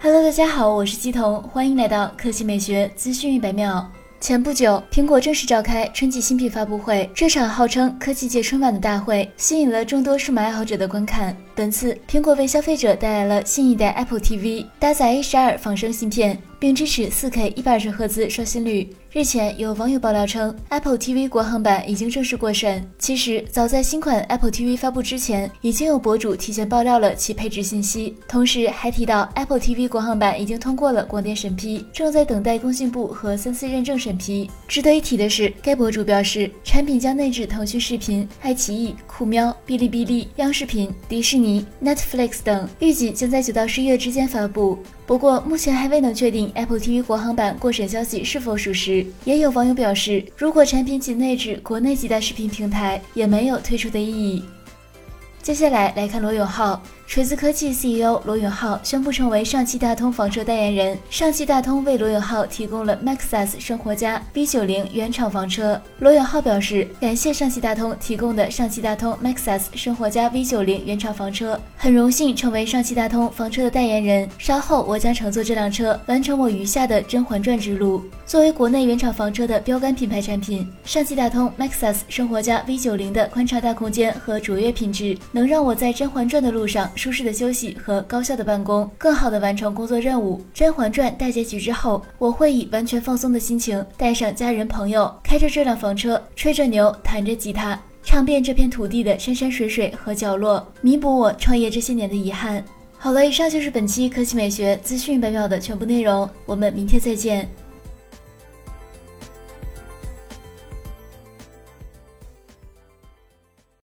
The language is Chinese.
Hello， 大家好，我是姬彤，欢迎来到科技美学资讯100秒。前不久，苹果正式召开春季新品发布会，这场号称科技界春晚的大会，吸引了众多数码爱好者的观看。本次，苹果为消费者带来了新一代 Apple TV， 搭载 A12 仿生芯片，并支持 4K 120Hz 刷新率。日前，有网友爆料称 ，Apple TV 国行版已经正式过审。其实，早在新款 Apple TV 发布之前，已经有博主提前爆料了其配置信息，同时还提到 Apple TV 国行版已经通过了广电审批，正在等待工信部和3C认证审批。值得一提的是，该博主表示，产品将内置腾讯视频、爱奇艺、酷喵、哔哩哔哩、央视频、迪士尼、Netflix 等，预计将在9到10月之间发布。不过，目前还未能确定 Apple TV 国行版过审消息是否属实。也有网友表示，如果产品仅内置国内几大视频平台，也没有推出的意义。接下来来看罗永浩。锤子科技 CEO 罗永浩宣布成为上汽大通房车代言人。上汽大通为罗永浩提供了 MAXUS 生活家 V90 原厂房车。罗永浩表示，感谢上汽大通提供的上汽大通 MAXUS 生活家 V90 原厂房车，很荣幸成为上汽大通房车的代言人。稍后我将乘坐这辆车，完成我余下的《甄嬛传》之路。作为国内原厂房车的标杆品牌产品，上汽大通 MAXUS 生活家 V90 的宽敞大空间和卓越品质，能让我在《甄嬛传》的路上舒适的休息和高效的办公，更好的完成工作任务。《甄嬛传》大结局之后，我会以完全放松的心情，带上家人朋友，开着这辆房车，吹着牛，弹着吉他，唱遍这片土地的山山水水和角落，弥补我创业这些年的遗憾。好了，以上就是本期科技美学资讯100秒的全部内容，我们明天再见。